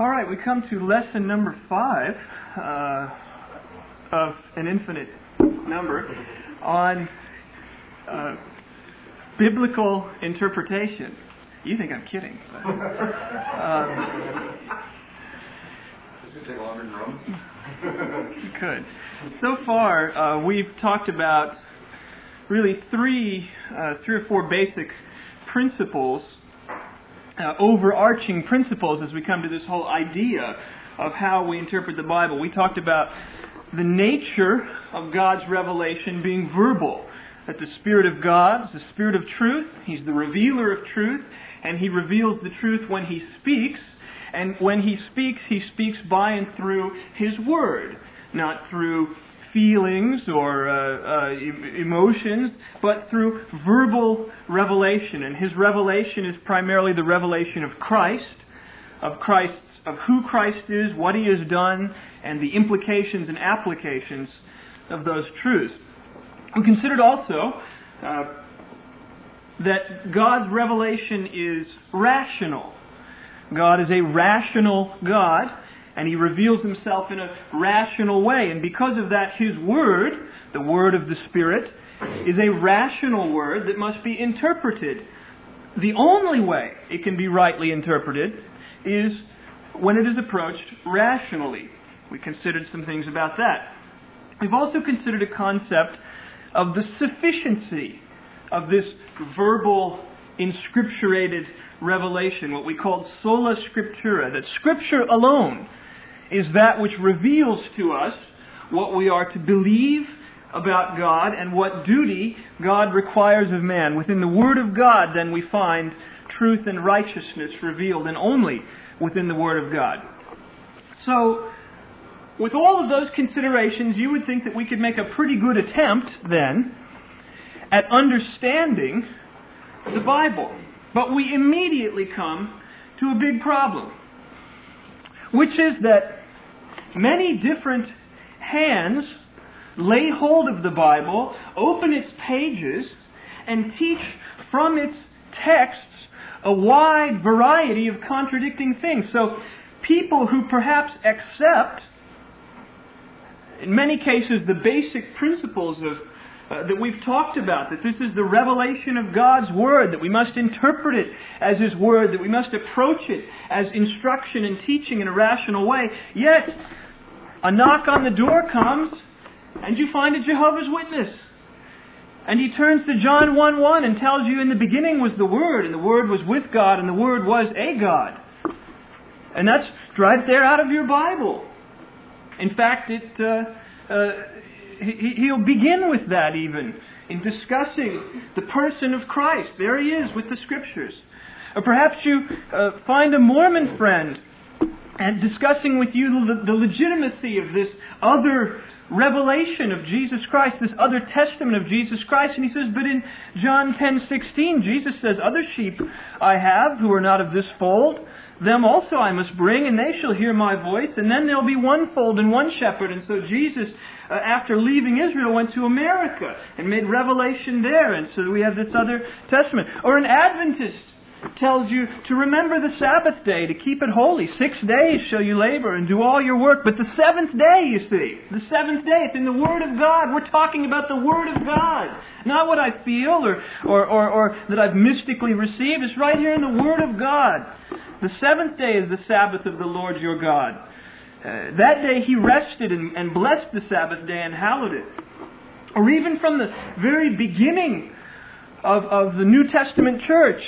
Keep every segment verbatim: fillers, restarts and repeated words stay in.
All right, we come to lesson number five uh, of an infinite number on uh, biblical interpretation. You think I'm kidding. But, um, this could take longer than Romans. It could. So far, uh, we've talked about really three, uh, three or four basic principles. Uh, overarching principles as we come to this whole idea of how we interpret the Bible. We talked about the nature of God's revelation being verbal, that the Spirit of God is the Spirit of truth, He's the revealer of truth, and He reveals the truth when He speaks, and when He speaks, He speaks by and through His Word, not through feelings or uh, uh, emotions, but through verbal revelation. And His revelation is primarily the revelation of Christ, of Christ's, of who Christ is, what He has done, and the implications and applications of those truths. We considered also uh, that God's revelation is rational. God is a rational God. And He reveals Himself in a rational way. And because of that, His Word, the Word of the Spirit, is a rational Word that must be interpreted. The only way it can be rightly interpreted is when it is approached rationally. We considered some things about that. We've also considered a concept of the sufficiency of this verbal inscripturated revelation, what we called sola scriptura, that Scripture alone is that which reveals to us what we are to believe about God and what duty God requires of man. Within the Word of God, then, we find truth and righteousness revealed, and only within the Word of God. So, with all of those considerations, you would think that we could make a pretty good attempt, then, at understanding the Bible. But we immediately come to a big problem, which is that many different hands lay hold of the Bible, open its pages, and teach from its texts a wide variety of contradicting things. So people who perhaps accept, in many cases, the basic principles of Uh, that we've talked about, that this is the revelation of God's Word, that we must interpret it as His Word, that we must approach it as instruction and teaching in a rational way. Yet, a knock on the door comes, and you find a Jehovah's Witness. And he turns to John one one and tells you, in the beginning was the Word, and the Word was with God, and the Word was a God. And that's right there out of your Bible. In fact, it... Uh, uh, He'll begin with that even in discussing the person of Christ. There He is with the Scriptures. Or perhaps you uh, find a Mormon friend and discussing with you the, the legitimacy of this other revelation of Jesus Christ, this other testament of Jesus Christ. And he says, but in John ten sixteen, Jesus says, other sheep I have who are not of this fold. Them also I must bring, and they shall hear my voice, and then there'll be one fold and one shepherd. And so Jesus, uh, after leaving Israel, went to America and made revelation there. And so we have this other testament. Or an Adventist tells you to remember the Sabbath day, to keep it holy. Six days shall you labor and do all your work. But the seventh day, you see, the seventh day, it's in the Word of God. We're talking about the Word of God, not what I feel or, or, or, or that I've mystically received. It's right here in the Word of God. The seventh day is the Sabbath of the Lord your God. Uh, that day He rested and, and blessed the Sabbath day and hallowed it. Or even from the very beginning of, of the New Testament church,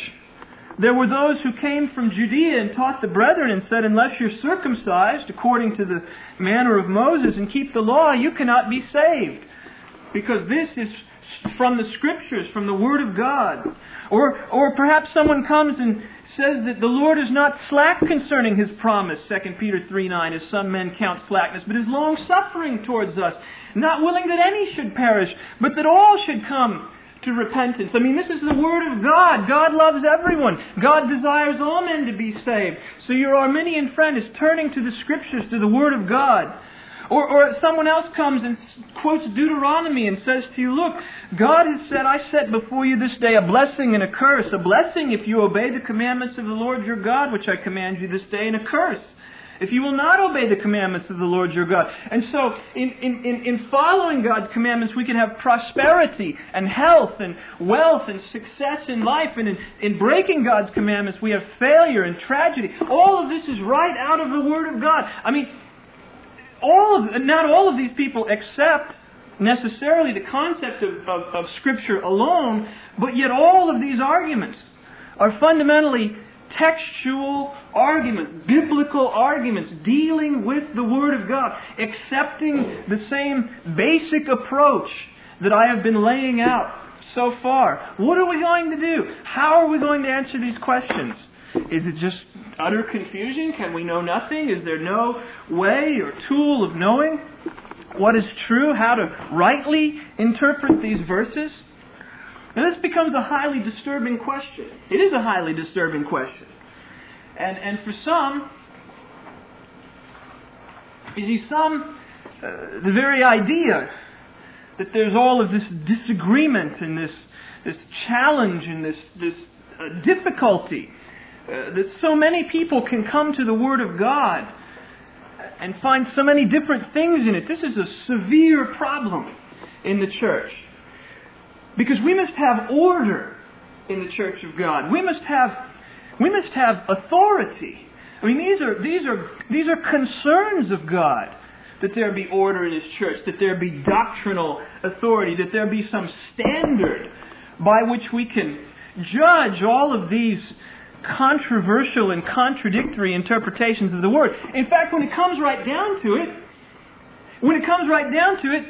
there were those who came from Judea and taught the brethren and said, unless you're circumcised according to the manner of Moses and keep the law, you cannot be saved. Because this is from the Scriptures, from the Word of God. Or or perhaps someone comes and says that the Lord is not slack concerning His promise, Second Peter three nine, as some men count slackness, but is long-suffering towards us, not willing that any should perish, but that all should come to repentance. I mean, this is the Word of God. God loves everyone. God desires all men to be saved. So your Arminian friend is turning to the Scriptures, to the Word of God. Or, or someone else comes and quotes Deuteronomy and says to you, look, God has said, I set before you this day a blessing and a curse. A blessing if you obey the commandments of the Lord your God, which I command you this day, and a curse if you will not obey the commandments of the Lord your God. And so in, in, in, in following God's commandments, we can have prosperity and health and wealth and success in life. And in, in breaking God's commandments, we have failure and tragedy. All of this is right out of the Word of God. I mean, all of, not all of these people accept necessarily the concept of, of, of Scripture alone, but yet all of these arguments are fundamentally textual arguments, biblical arguments, dealing with the Word of God, accepting the same basic approach that I have been laying out so far. What are we going to do? How are we going to answer these questions? Is it just utter confusion? Can we know nothing? Is there no way or tool of knowing what is true? How to rightly interpret these verses? Now this becomes a highly disturbing question. It is a highly disturbing question. And and for some, you see, some, uh, the very idea that there's all of this disagreement and this this challenge and this, this uh, difficulty uh, that so many people can come to the Word of God and find so many different things in it. This is a severe problem in the church. Because we must have order in the Church of God. We must have, we must have authority. I mean, these are these are these are concerns of God, that there be order in His church, that there be doctrinal authority, that there be some standard by which we can judge all of these controversial and contradictory interpretations of the Word. In fact, when it comes right down to it, when it comes right down to it.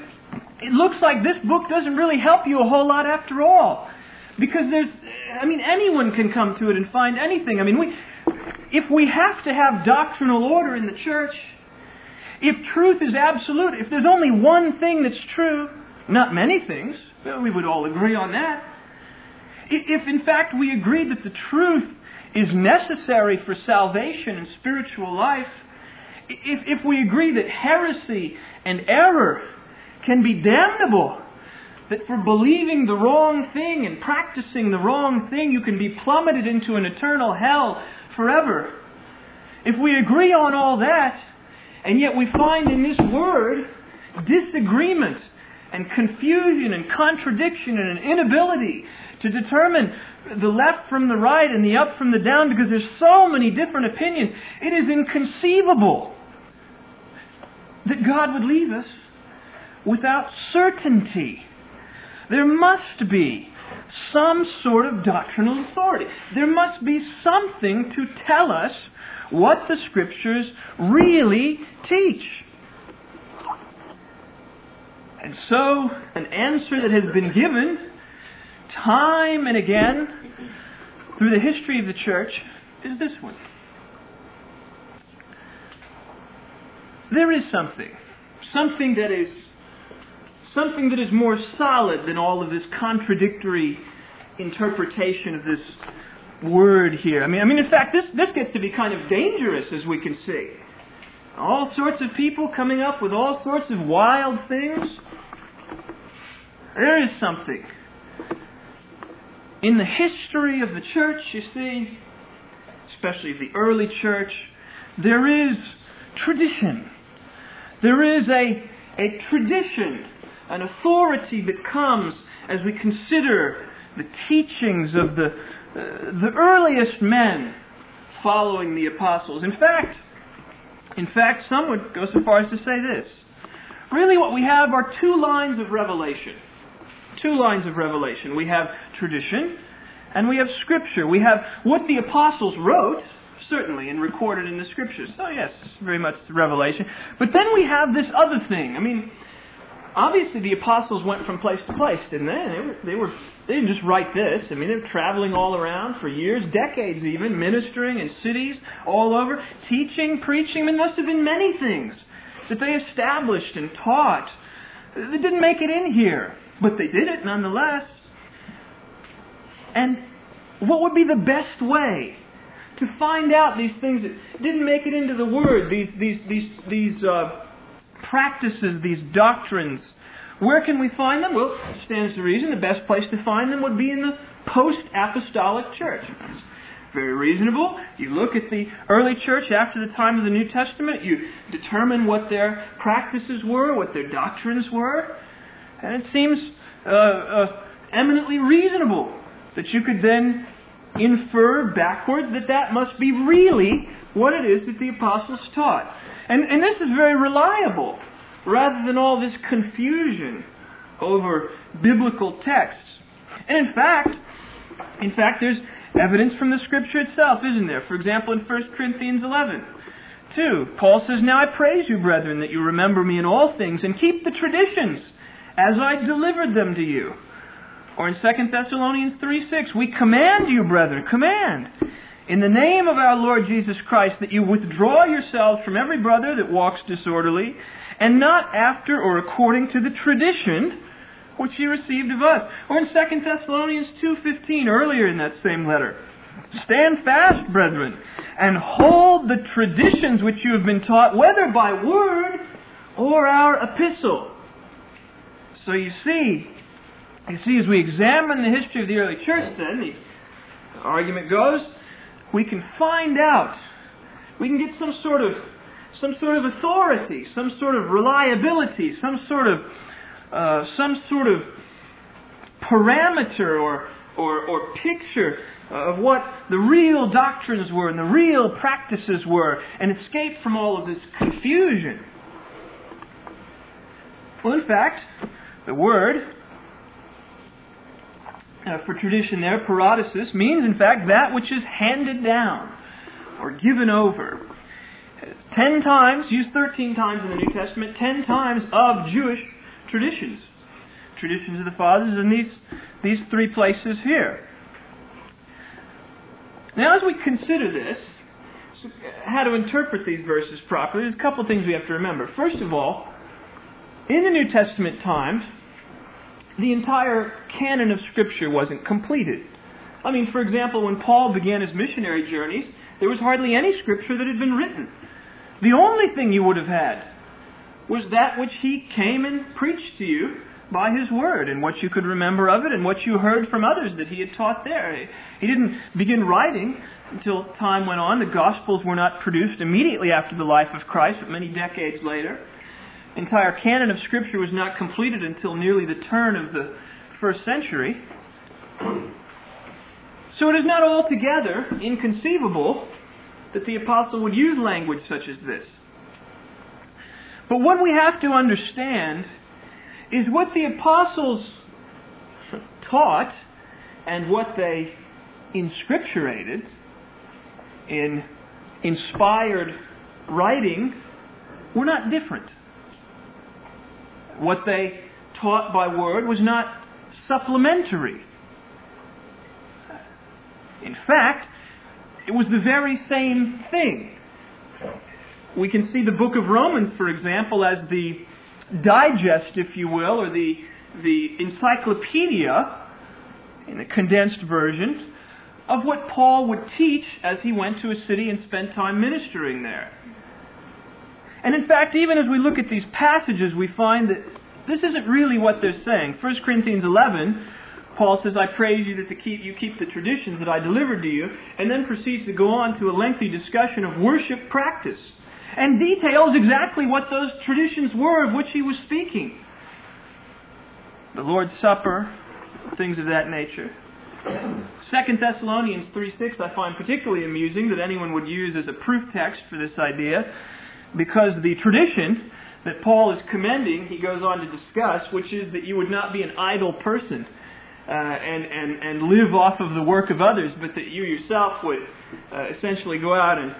It looks like this book doesn't really help you a whole lot after all. Because there's, I mean, anyone can come to it and find anything. I mean, we, if we have to have doctrinal order in the church, if truth is absolute, if there's only one thing that's true, not many things, we would all agree on that. If, in fact, we agree that the truth is necessary for salvation and spiritual life, if, if we agree that heresy and error can be damnable, that for believing the wrong thing and practicing the wrong thing you can be plummeted into an eternal hell forever. If we agree on all that, and yet we find in this Word disagreement and confusion and contradiction and an inability to determine the left from the right and the up from the down because there's so many different opinions, it is inconceivable that God would leave us without certainty. There must be some sort of doctrinal authority. There must be something to tell us what the Scriptures really teach. And so, an answer that has been given time and again through the history of the church is this one. There is something. Something that is Something that is more solid than all of this contradictory interpretation of this Word here. I mean, I mean, in fact, this, this gets to be kind of dangerous, as we can see. All sorts of people coming up with all sorts of wild things. There is something in the history of the church, you see, especially the early church, there is tradition. There is a, a tradition. An authority that comes as we consider the teachings of the, uh, the earliest men following the apostles. In fact, in fact, some would go so far as to say this. Really what we have are two lines of revelation. Two lines of revelation. We have tradition and we have Scripture. We have what the apostles wrote, certainly, and recorded in the Scriptures. So yes, very much revelation. But then we have this other thing. I mean, obviously, the apostles went from place to place, didn't they? They were, they were, they didn't just write this. I mean, they were traveling all around for years, decades even, ministering in cities all over, teaching, preaching. I mean, there must have been many things that they established and taught that didn't make it in here, but they did it nonetheless. And what would be the best way to find out these things that didn't make it into the Word? These, these, these, these. Uh, practices, these doctrines, where can we find them? Well, stands to reason the best place to find them would be in the post-apostolic church. very reasonable. You look at the early church after the time of the New Testament, you determine what their practices were, what their doctrines were, and it seems uh, uh, eminently reasonable that you could then infer backwards that that must be really what it is that the apostles taught. And, and this is very reliable, rather than all this confusion over biblical texts. And in fact, in fact, there's evidence from the Scripture itself, isn't there? For example, in First Corinthians eleven, two, Paul says, "Now I praise you, brethren, that you remember me in all things, and keep the traditions as I delivered them to you." Or in Second Thessalonians three, six, "We command you, brethren," command, "in the name of our Lord Jesus Christ, that you withdraw yourselves from every brother that walks disorderly, and not after or according to the tradition which he received of us." Or in Second Thessalonians two fifteen, earlier in that same letter, "Stand fast, brethren, and hold the traditions which you have been taught, whether by word or our epistle." So you see, you see, as we examine the history of the early church, then, the argument goes, we can find out, we can get some sort of some sort of authority, some sort of reliability, some sort of uh, some sort of parameter or or, or picture of what the real doctrines were and the real practices were, and escape from all of this confusion. Well, in fact, the word Uh, for tradition there, paradosis, means in fact that which is handed down or given over. Ten times, used thirteen times in the New Testament, ten times of Jewish traditions. Traditions of the fathers in these, these three places here. Now as we consider this, how to interpret these verses properly, there's a couple things we have to remember. First of all, in the New Testament times, the entire canon of Scripture wasn't completed. I mean, for example, when Paul began his missionary journeys, there was hardly any Scripture that had been written. The only thing you would have had was that which he came and preached to you by his word, and what you could remember of it, and what you heard from others that he had taught there. He didn't begin writing until time went on. The Gospels were not produced immediately after the life of Christ, but many decades later. Entire canon of Scripture was not completed until nearly the turn of the first century. So it is not altogether inconceivable that the apostle would use language such as this. But what we have to understand is what the apostles taught and what they inscripturated in inspired writing were not different. What they taught by word was not supplementary. In fact, it was the very same thing. We can see the book of Romans, for example, as the digest, if you will, or the, the encyclopedia, in a condensed version, of what Paul would teach as he went to a city and spent time ministering there. And in fact, even as we look at these passages, we find that this isn't really what they're saying. First Corinthians eleven, Paul says, "I praise you that the keep, you keep the traditions that I delivered to you," and then proceeds to go on to a lengthy discussion of worship practice, and details exactly what those traditions were of which he was speaking. The Lord's Supper, things of that nature. Second Thessalonians three six I find particularly amusing that anyone would use as a proof text for this idea, because the tradition that Paul is commending, he goes on to discuss, which is that you would not be an idle person uh, and, and, and live off of the work of others, but that you yourself would uh, essentially go out and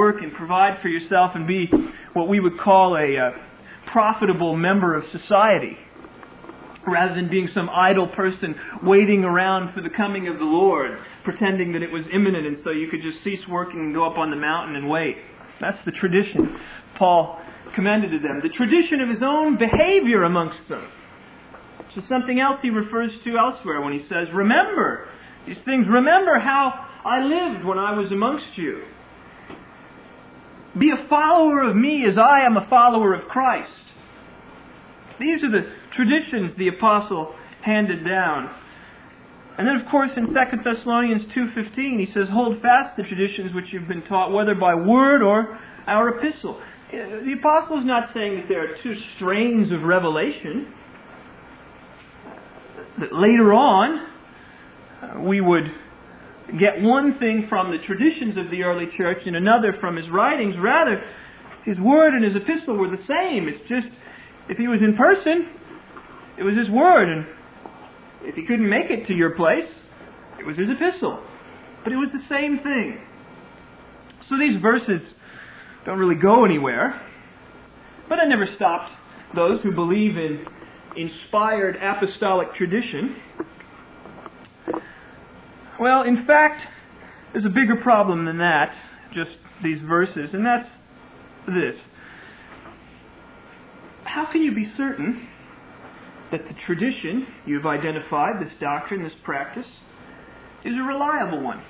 work and provide for yourself and be what we would call a uh, profitable member of society, rather than being some idle person waiting around for the coming of the Lord, pretending that it was imminent and so you could just cease working and go up on the mountain and wait. That's the tradition Paul commended to them. The tradition of his own behavior amongst them, which is something else he refers to elsewhere when he says, "Remember these things. Remember how I lived when I was amongst you. Be a follower of me as I am a follower of Christ." These are the traditions the apostle handed down And then, of course, in Second Thessalonians two fifteen, he says, hold fast the traditions which you've been taught, whether by word or our epistle. The apostle is not saying that there are two strains of revelation, that later on uh, we would get one thing from the traditions of the early church and another from his writings. Rather, his word and his epistle were the same. It's just, if he was in person, it was his word. And if he couldn't make it to your place, it was his epistle. But it was the same thing. So these verses don't really go anywhere. But I never stopped those who believe in inspired apostolic tradition. Well, in fact, there's a bigger problem than that, just these verses, and that's this. How can you be certain that the tradition you've identified, this doctrine, this practice, is a reliable one?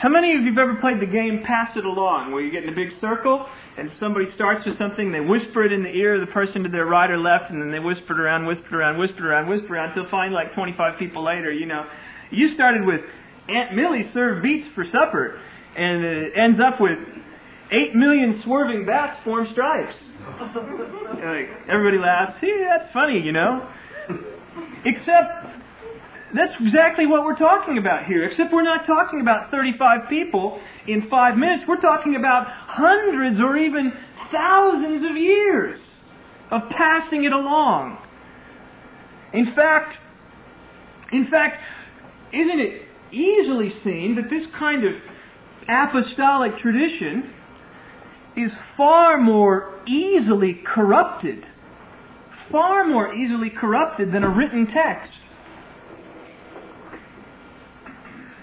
How many of you have ever played the game Pass It Along, where you get in a big circle and somebody starts with something, they whisper it in the ear of the person to their right or left, and then they whisper it around, whisper it around, whisper it around, whisper it around, until finally, like twenty-five people later, you know, you started with Aunt Millie served beets for supper, and it ends up with eight million swerving bats form stripes. Like, everybody laughs, see, that's funny, you know. Except that's exactly what we're talking about here, except we're not talking about thirty-five people in five minutes. We're talking about hundreds or even thousands of years of passing it along. In fact, in fact, isn't it easily seen that this kind of apostolic tradition is far more easily corrupted, far more easily corrupted than a written text?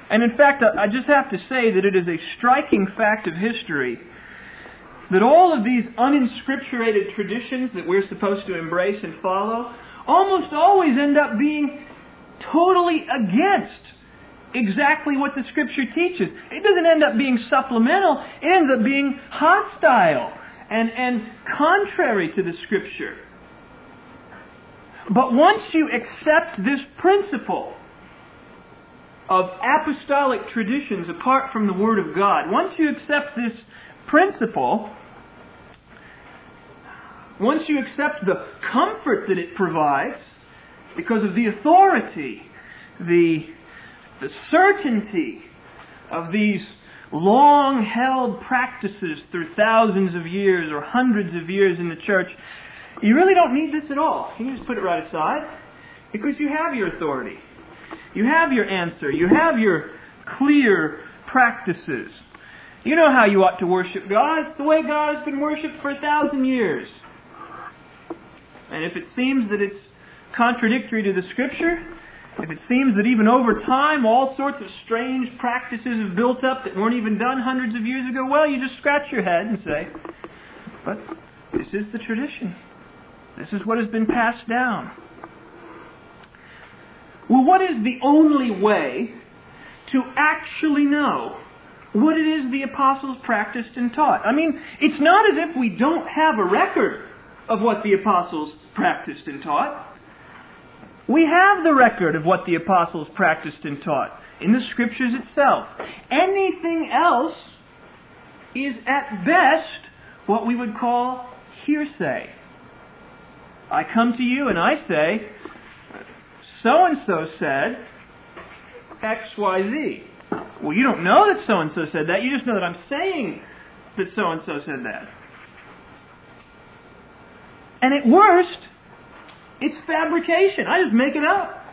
And in fact, I just have to say that it is a striking fact of history that all of these uninscripturated traditions that we're supposed to embrace and follow almost always end up being totally against exactly what the Scripture teaches. It doesn't end up being supplemental, it ends up being hostile and, and contrary to the Scripture. But once you accept this principle of apostolic traditions apart from the Word of God, once you accept this principle, once you accept the comfort that it provides because of the authority, the, the certainty of these long-held practices through thousands of years or hundreds of years in the church, you really don't need this at all. You can just put it right aside because you have your authority. You have your answer. You have your clear practices. You know how you ought to worship God. It's the way God has been worshipped for a thousand years. And if it seems that it's contradictory to the Scripture, if it seems that even over time all sorts of strange practices have built up that weren't even done hundreds of years ago, well, you just scratch your head and say, but this is the tradition. This is what has been passed down. Well, what is the only way to actually know what it is the apostles practiced and taught? I mean, it's not as if we don't have a record of what the apostles practiced and taught. We have the record of what the apostles practiced and taught in the Scriptures itself. Anything else is at best what we would call hearsay. I come to you and I say, so-and-so said X Y Z. Well, you don't know that so-and-so said that. You just know that I'm saying that so-and-so said that. And at worst, it's fabrication. I just make it up.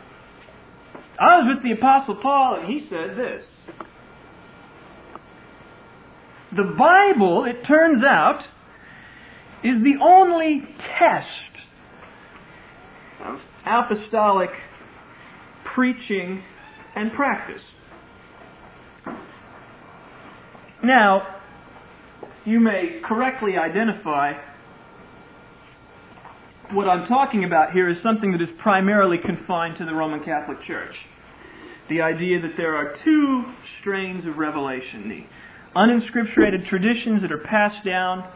I was with the Apostle Paul and he said this. The Bible, it turns out, is the only test of apostolic preaching and practice. Now, you may correctly identify what I'm talking about here is something that is primarily confined to the Roman Catholic Church. The idea that there are two strains of revelation, the uninscripturated traditions that are passed down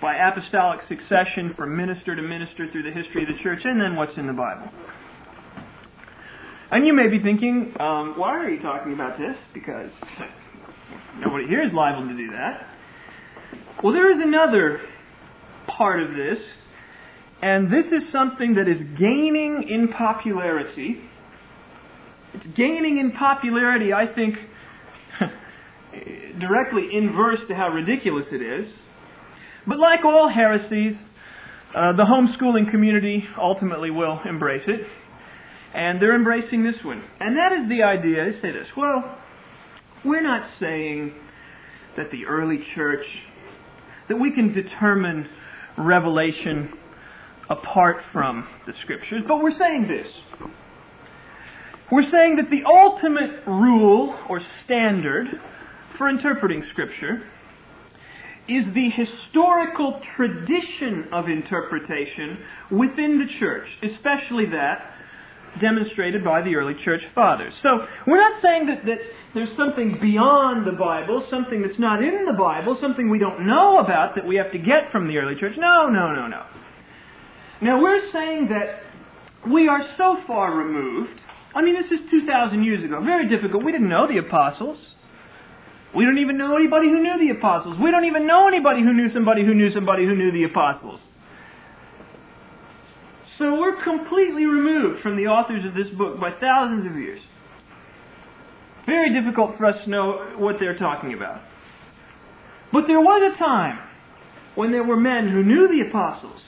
by apostolic succession from minister to minister through the history of the church, and then what's in the Bible. And you may be thinking, um, why are you talking about this? Because nobody here is liable to do that. Well, there is another part of this, and this is something that is gaining in popularity. It's gaining in popularity, I think, directly inverse to how ridiculous it is. But like all heresies, uh, the homeschooling community ultimately will embrace it. And they're embracing this one. And that is the idea. They say this, well, we're not saying that the early church, that we can determine revelation apart from the Scriptures, but we're saying this. We're saying that the ultimate rule or standard for interpreting Scripture is the historical tradition of interpretation within the church, especially that demonstrated by the early church fathers. So we're not saying that, that there's something beyond the Bible, something that's not in the Bible, something we don't know about that we have to get from the early church. No, no, no, no. Now we're saying that we are so far removed. I mean, this is two thousand years ago. Very difficult. We didn't know the apostles. We don't even know anybody who knew the apostles. We don't even know anybody who knew somebody who knew somebody who knew the apostles. So we're completely removed from the authors of this book by thousands of years. Very difficult for us to know what they're talking about. But there was a time when there were men who knew the apostles.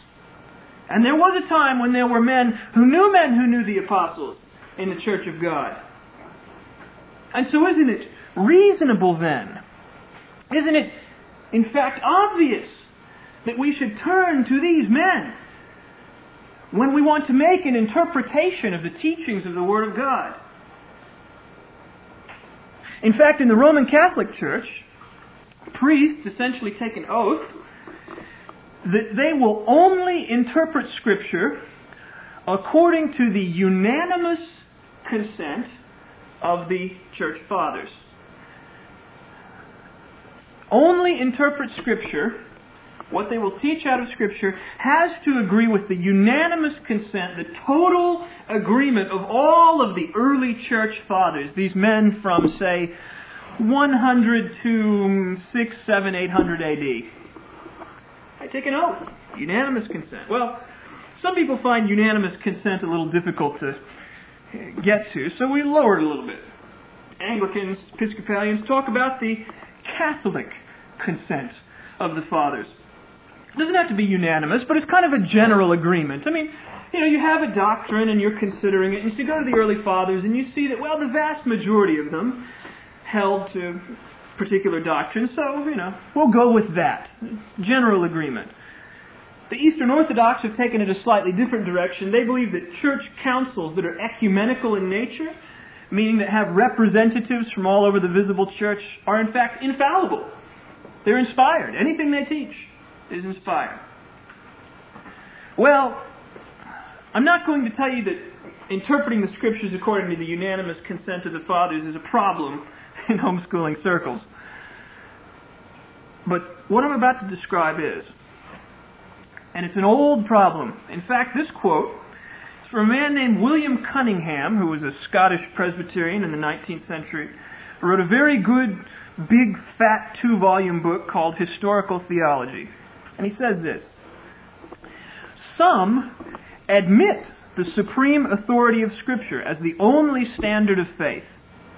And there was a time when there were men who knew men who knew the apostles in the Church of God. And so isn't it reasonable then? Isn't it, in fact, obvious that we should turn to these men when we want to make an interpretation of the teachings of the Word of God? In fact, in the Roman Catholic Church, priests essentially take an oath that they will only interpret Scripture according to the unanimous consent of the Church Fathers. Only interpret Scripture, what they will teach out of Scripture, has to agree with the unanimous consent, the total agreement of all of the early Church Fathers, these men from, say, one hundred to six, seven, eight hundred A D. I take an oath. Unanimous consent. Well, some people find unanimous consent a little difficult to get to, so we lower it a little bit. Anglicans, Episcopalians talk about the Catholic consent of the Fathers. It doesn't have to be unanimous, but it's kind of a general agreement. I mean, you know, you have a doctrine and you're considering it, and so you go to the early Fathers and you see that, well, the vast majority of them held to particular doctrine, so, you know, we'll go with that. General agreement. The Eastern Orthodox have taken it a slightly different direction. They believe that church councils that are ecumenical in nature, meaning that have representatives from all over the visible church, are in fact infallible. They're inspired. Anything they teach is inspired. Well, I'm not going to tell you that interpreting the Scriptures according to the unanimous consent of the Fathers is a problem in homeschooling circles. But what I'm about to describe is, and it's an old problem. In fact, this quote is from a man named William Cunningham, who was a Scottish Presbyterian in the nineteenth century, wrote a very good, big, fat, two-volume book called Historical Theology. And he says this, "Some admit the supreme authority of Scripture as the only standard of faith."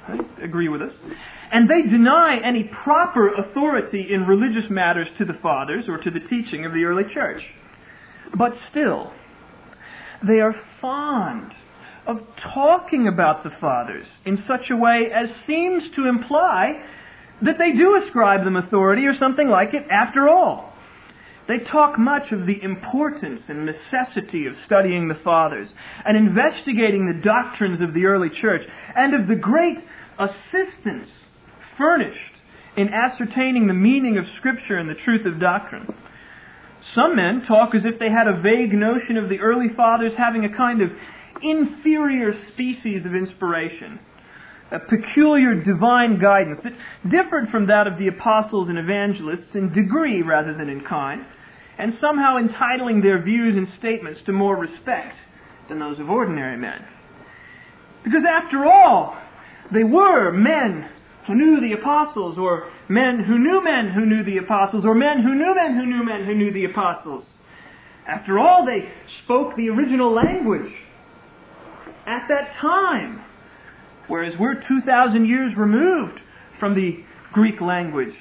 I agree with us. "And they deny any proper authority in religious matters to the Fathers or to the teaching of the early church. But still, they are fond of talking about the Fathers in such a way as seems to imply that they do ascribe them authority or something like it after all. They talk much of the importance and necessity of studying the Fathers and investigating the doctrines of the early church and of the great assistance furnished in ascertaining the meaning of Scripture and the truth of doctrine. Some men talk as if they had a vague notion of the early Fathers having a kind of inferior species of inspiration, a peculiar divine guidance that differed from that of the apostles and evangelists in degree rather than in kind, and somehow entitling their views and statements to more respect than those of ordinary men. Because after all, they were men who knew the apostles, or men who knew men who knew the apostles, or men who knew men who knew men who knew the apostles. After all, they spoke the original language at that time, whereas we're two thousand years removed from the Greek language.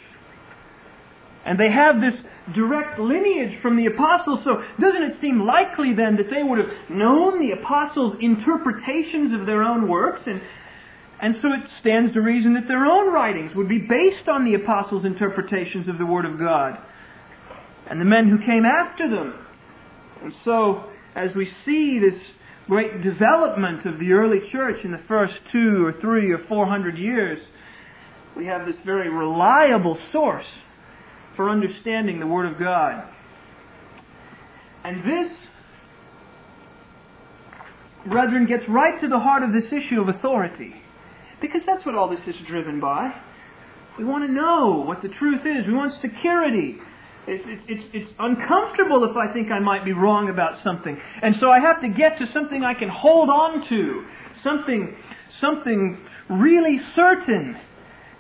And they have this direct lineage from the apostles, so doesn't it seem likely then that they would have known the apostles' interpretations of their own works? And, and so it stands to reason that their own writings would be based on the apostles' interpretations of the Word of God and the men who came after them. And so, as we see this great development of the early church in the first two or three or four hundred years, we have this very reliable source for understanding the Word of God. And this, brethren, gets right to the heart of this issue of authority, because that's what all this is driven by. We want to know what the truth is. We want security. It's, it's, it's, it's uncomfortable if I think I might be wrong about something. And so I have to get to something I can hold on to, something, something really certain.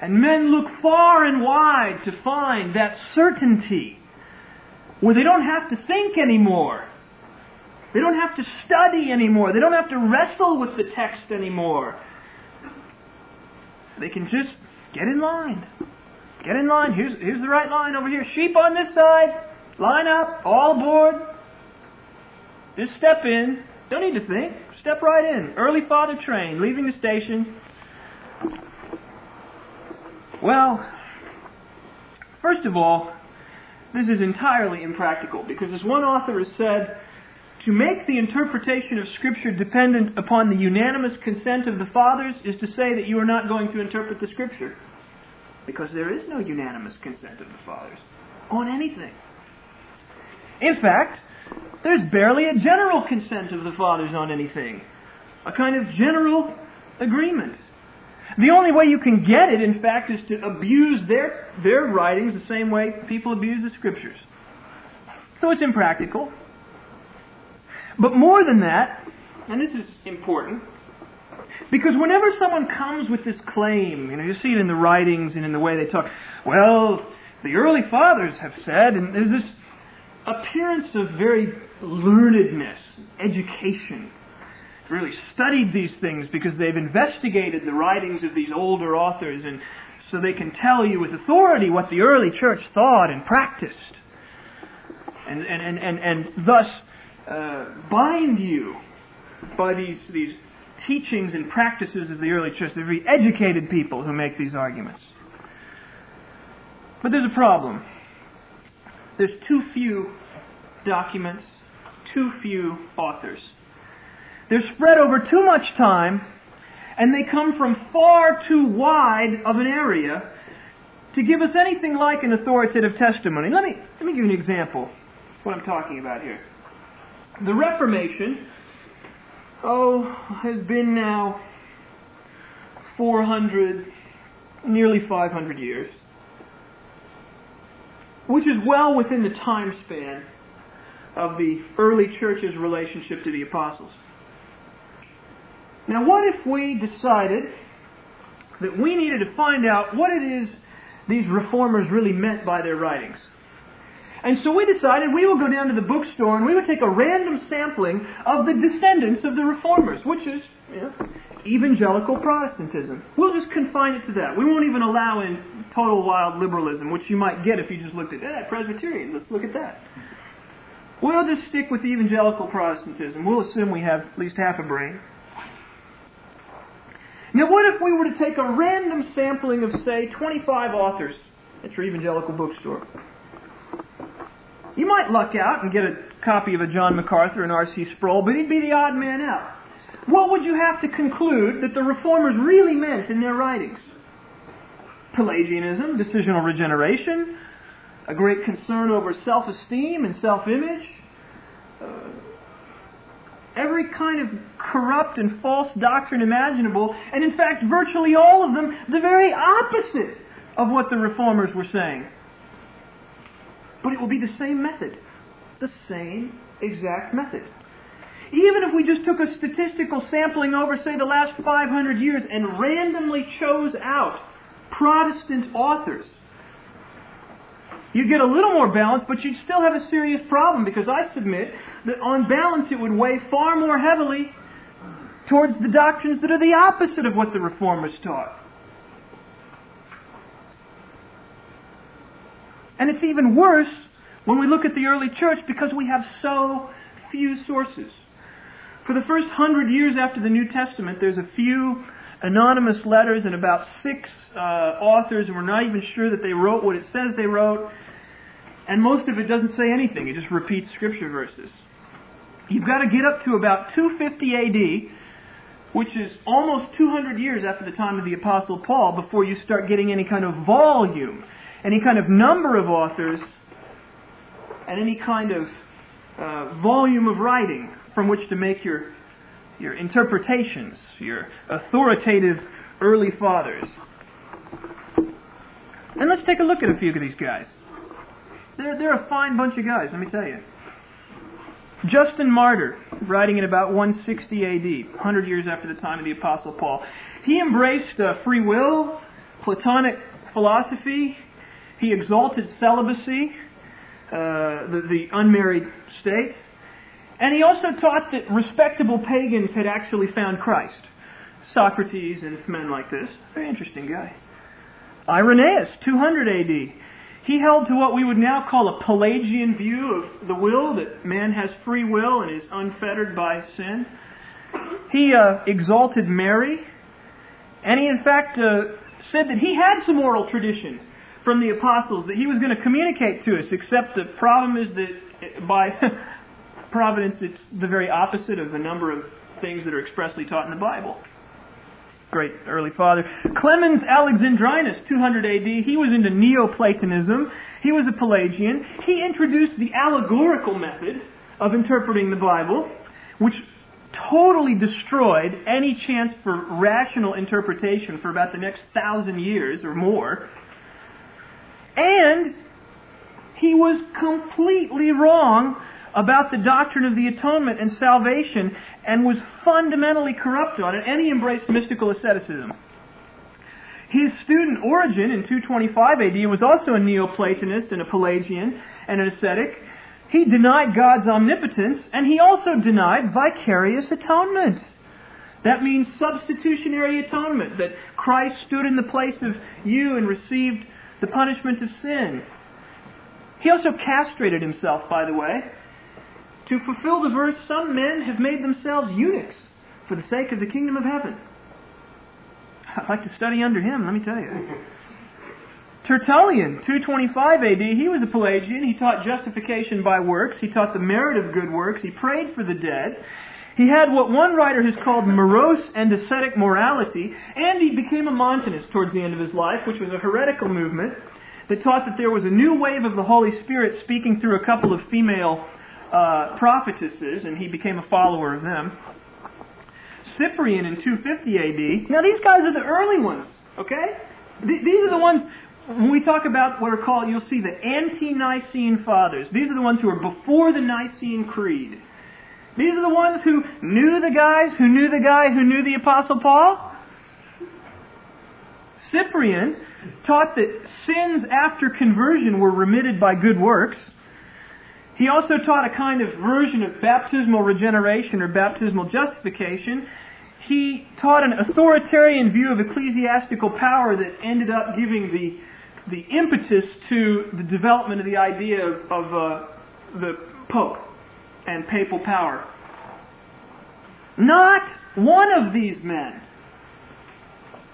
And men look far and wide to find that certainty where they don't have to think anymore. They don't have to study anymore. They don't have to wrestle with the text anymore. They can just get in line. Get in line. Here's, here's the right line over here. Sheep on this side. Line up. All aboard. Just step in. Don't need to think. Step right in. Early father train. Leaving the station. Well, first of all, this is entirely impractical, because as one author has said, to make the interpretation of Scripture dependent upon the unanimous consent of the fathers is to say that you are not going to interpret the Scripture. Because there is no unanimous consent of the fathers on anything. In fact, there's barely a general consent of the fathers on anything. A kind of general agreement. The only way you can get it, in fact, is to abuse their, their writings the same way people abuse the Scriptures. So it's impractical. But more than that, and this is important, because whenever someone comes with this claim, you know, you see it in the writings and in the way they talk, well, the early fathers have said, and there's this appearance of very learnedness, education. They've really studied these things because they've investigated the writings of these older authors, and so they can tell you with authority what the early church thought and practiced, and, and, and, and, and thus uh, bind you by these these. teachings and practices of the early church. They're very educated people who make these arguments. But there's a problem. There's too few documents, too few authors. They're spread over too much time, and they come from far too wide of an area to give us anything like an authoritative testimony. Let me, let me give you an example of what I'm talking about here. The Reformation Oh, has been now four hundred, nearly five hundred years, which is well within the time span of the early church's relationship to the apostles. Now, what if we decided that we needed to find out what it is these reformers really meant by their writings? And so we decided we would go down to the bookstore and we would take a random sampling of the descendants of the Reformers, which is you know, evangelical Protestantism. We'll just confine it to that. We won't even allow in total wild liberalism, which you might get if you just looked at, eh, Presbyterians, let's look at that. We'll just stick with evangelical Protestantism. We'll assume we have at least half a brain. Now what if we were to take a random sampling of, say, twenty-five authors at your evangelical bookstore? You might luck out and get a copy of a John MacArthur and R C Sproul, but he'd be the odd man out. What would you have to conclude that the Reformers really meant in their writings? Pelagianism, decisional regeneration, a great concern over self-esteem and self-image, uh, every kind of corrupt and false doctrine imaginable, and in fact, virtually all of them, the very opposite of what the Reformers were saying. But it will be the same method. The same exact method. even if we just took a statistical sampling over, say, the last five hundred years and randomly chose out Protestant authors, you get a little more balance, but you'd still have a serious problem, because I submit that on balance it would weigh far more heavily towards the doctrines that are the opposite of what the Reformers taught. And it's even worse when we look at the early church, because we have so few sources. For the first hundred years after the New Testament, there's a few anonymous letters and about six uh, authors, and we're not even sure that they wrote what it says they wrote, and most of it doesn't say anything. It just repeats scripture verses. You've got to get up to about two fifty A D, which is almost two hundred years after the time of the Apostle Paul, before you start getting any kind of volume, any kind of number of authors, and any kind of uh, volume of writing from which to make your your interpretations, your authoritative early fathers. And let's take a look at a few of these guys. They're, they're a fine bunch of guys, let me tell you. Justin Martyr, writing in about one sixty A D, one hundred years after the time of the Apostle Paul. He embraced uh, free will, Platonic philosophy. He exalted celibacy, uh, the, the unmarried state. And he also taught that respectable pagans had actually found Christ. Socrates and men like this. Very interesting guy. Irenaeus, two hundred A D. He held to what we would now call a Pelagian view of the will, that man has free will and is unfettered by sin. He uh, exalted Mary. And he, in fact, uh, said that he had some oral tradition from the apostles that he was going to communicate to us, except the problem is that by providence, it's the very opposite of a number of things that are expressly taught in the Bible. Great early father. Clemens Alexandrinus, two hundred A D, he was into Neoplatonism. He was a Pelagian. He introduced the allegorical method of interpreting the Bible, which totally destroyed any chance for rational interpretation for about the next thousand years or more. And he was completely wrong about the doctrine of the atonement and salvation, and was fundamentally corrupt on it, and he embraced mystical asceticism. His student Origen in two twenty-five A D was also a Neoplatonist and a Pelagian and an ascetic. He denied God's omnipotence, and he also denied vicarious atonement. That means substitutionary atonement, that Christ stood in the place of you and received the punishment of sin. He also castrated himself, by the way. To fulfill the verse, some men have made themselves eunuchs for the sake of the kingdom of heaven. I'd like to study under him, let me tell you. Tertullian, two twenty-five A D, he was a Pelagian. He taught justification by works. He taught the merit of good works. He prayed for the dead. He had what one writer has called morose and ascetic morality, and he became a Montanist towards the end of his life, which was a heretical movement that taught that there was a new wave of the Holy Spirit speaking through a couple of female Uh, prophetesses, and he became a follower of them. Cyprian in two fifty A D. Now these guys are the early ones, okay? Th- these are the ones, when we talk about what are called, you'll see the anti-Nicene fathers. These are the ones who are before the Nicene Creed. These are the ones who knew the guys, who knew the guy, who knew the Apostle Paul. Cyprian taught that sins after conversion were remitted by good works. He also taught a kind of version of baptismal regeneration or baptismal justification. He taught an authoritarian view of ecclesiastical power that ended up giving the the impetus to the development of the idea of, of uh, the Pope and papal power. Not one of these men,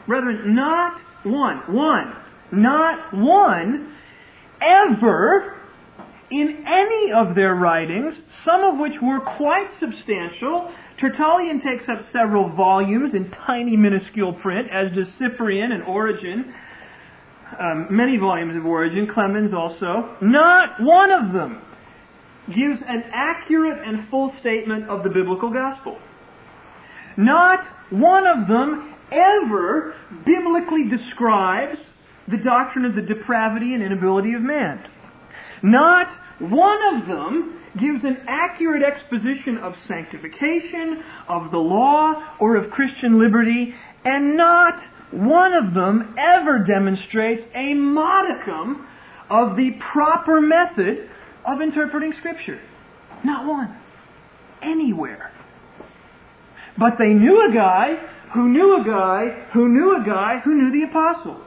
brethren, not one, one, not one ever, in any of their writings, some of which were quite substantial. Tertullian takes up several volumes in tiny, minuscule print, as does Cyprian and Origen, um, many volumes of Origen, Clemens also. Not one of them gives an accurate and full statement of the biblical gospel. Not one of them ever biblically describes the doctrine of the depravity and inability of man. Not one of them gives an accurate exposition of sanctification, of the law, or of Christian liberty, and not one of them ever demonstrates a modicum of the proper method of interpreting Scripture. Not one. Anywhere. But they knew a guy who knew a guy who knew a guy who knew the apostle.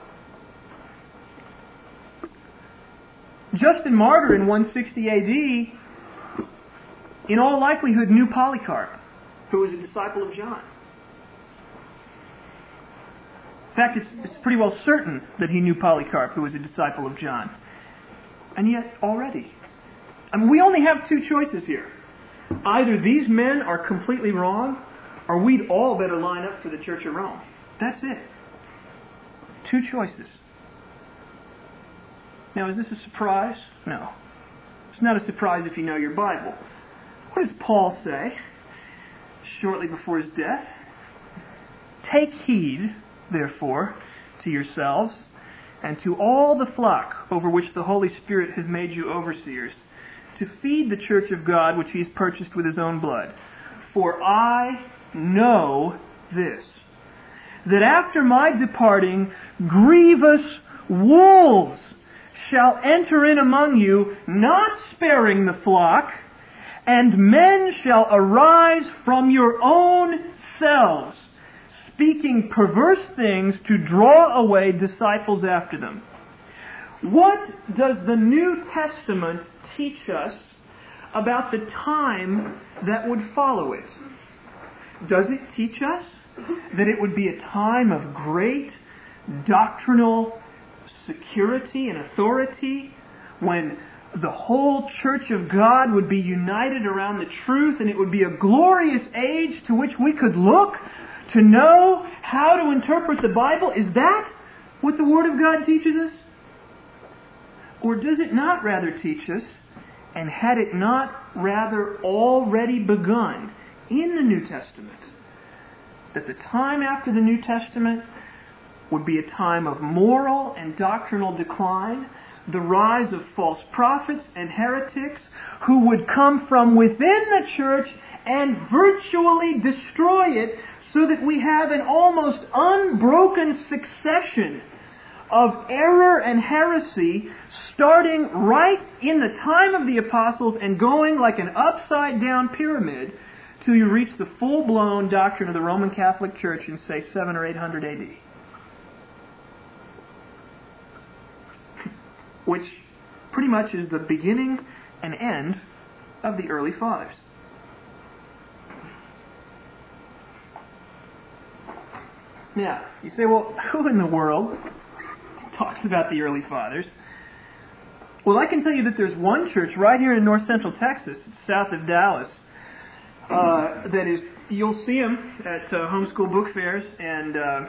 Justin Martyr in one sixty A D, in all likelihood, knew Polycarp, who was a disciple of John. In fact, it's, it's pretty well certain that he knew Polycarp, who was a disciple of John. And yet, already. I mean, we only have two choices here. Either these men are completely wrong, or we'd all better line up for the Church of Rome. That's it. Two choices. Now, is this a surprise? No. It's not a surprise if you know your Bible. What does Paul say shortly before his death? Take heed, therefore, to yourselves and to all the flock over which the Holy Spirit has made you overseers, to feed the church of God which he has purchased with his own blood. For I know this, that after my departing, grievous wolves shall enter in among you, not sparing the flock, and men shall arise from your own selves, speaking perverse things to draw away disciples after them. What does the New Testament teach us about the time that would follow it? Does it teach us that it would be a time of great doctrinal security and authority, when the whole church of God would be united around the truth, and it would be a glorious age to which we could look to know how to interpret the Bible? Is that what the Word of God teaches us? Or does it not rather teach us, and had it not rather already begun in the New Testament, that the time after the New Testament would be a time of moral and doctrinal decline, the rise of false prophets and heretics who would come from within the church and virtually destroy it, so that we have an almost unbroken succession of error and heresy, starting right in the time of the apostles and going like an upside-down pyramid till you reach the full-blown doctrine of the Roman Catholic Church in, say, seven or eight hundred A D. Which pretty much is the beginning and end of the early fathers. Now, you say, well, who in the world talks about the early fathers? Well, I can tell you that there's one church right here in north central Texas, south of Dallas, uh, that is, you'll see them at uh, homeschool book fairs and Uh,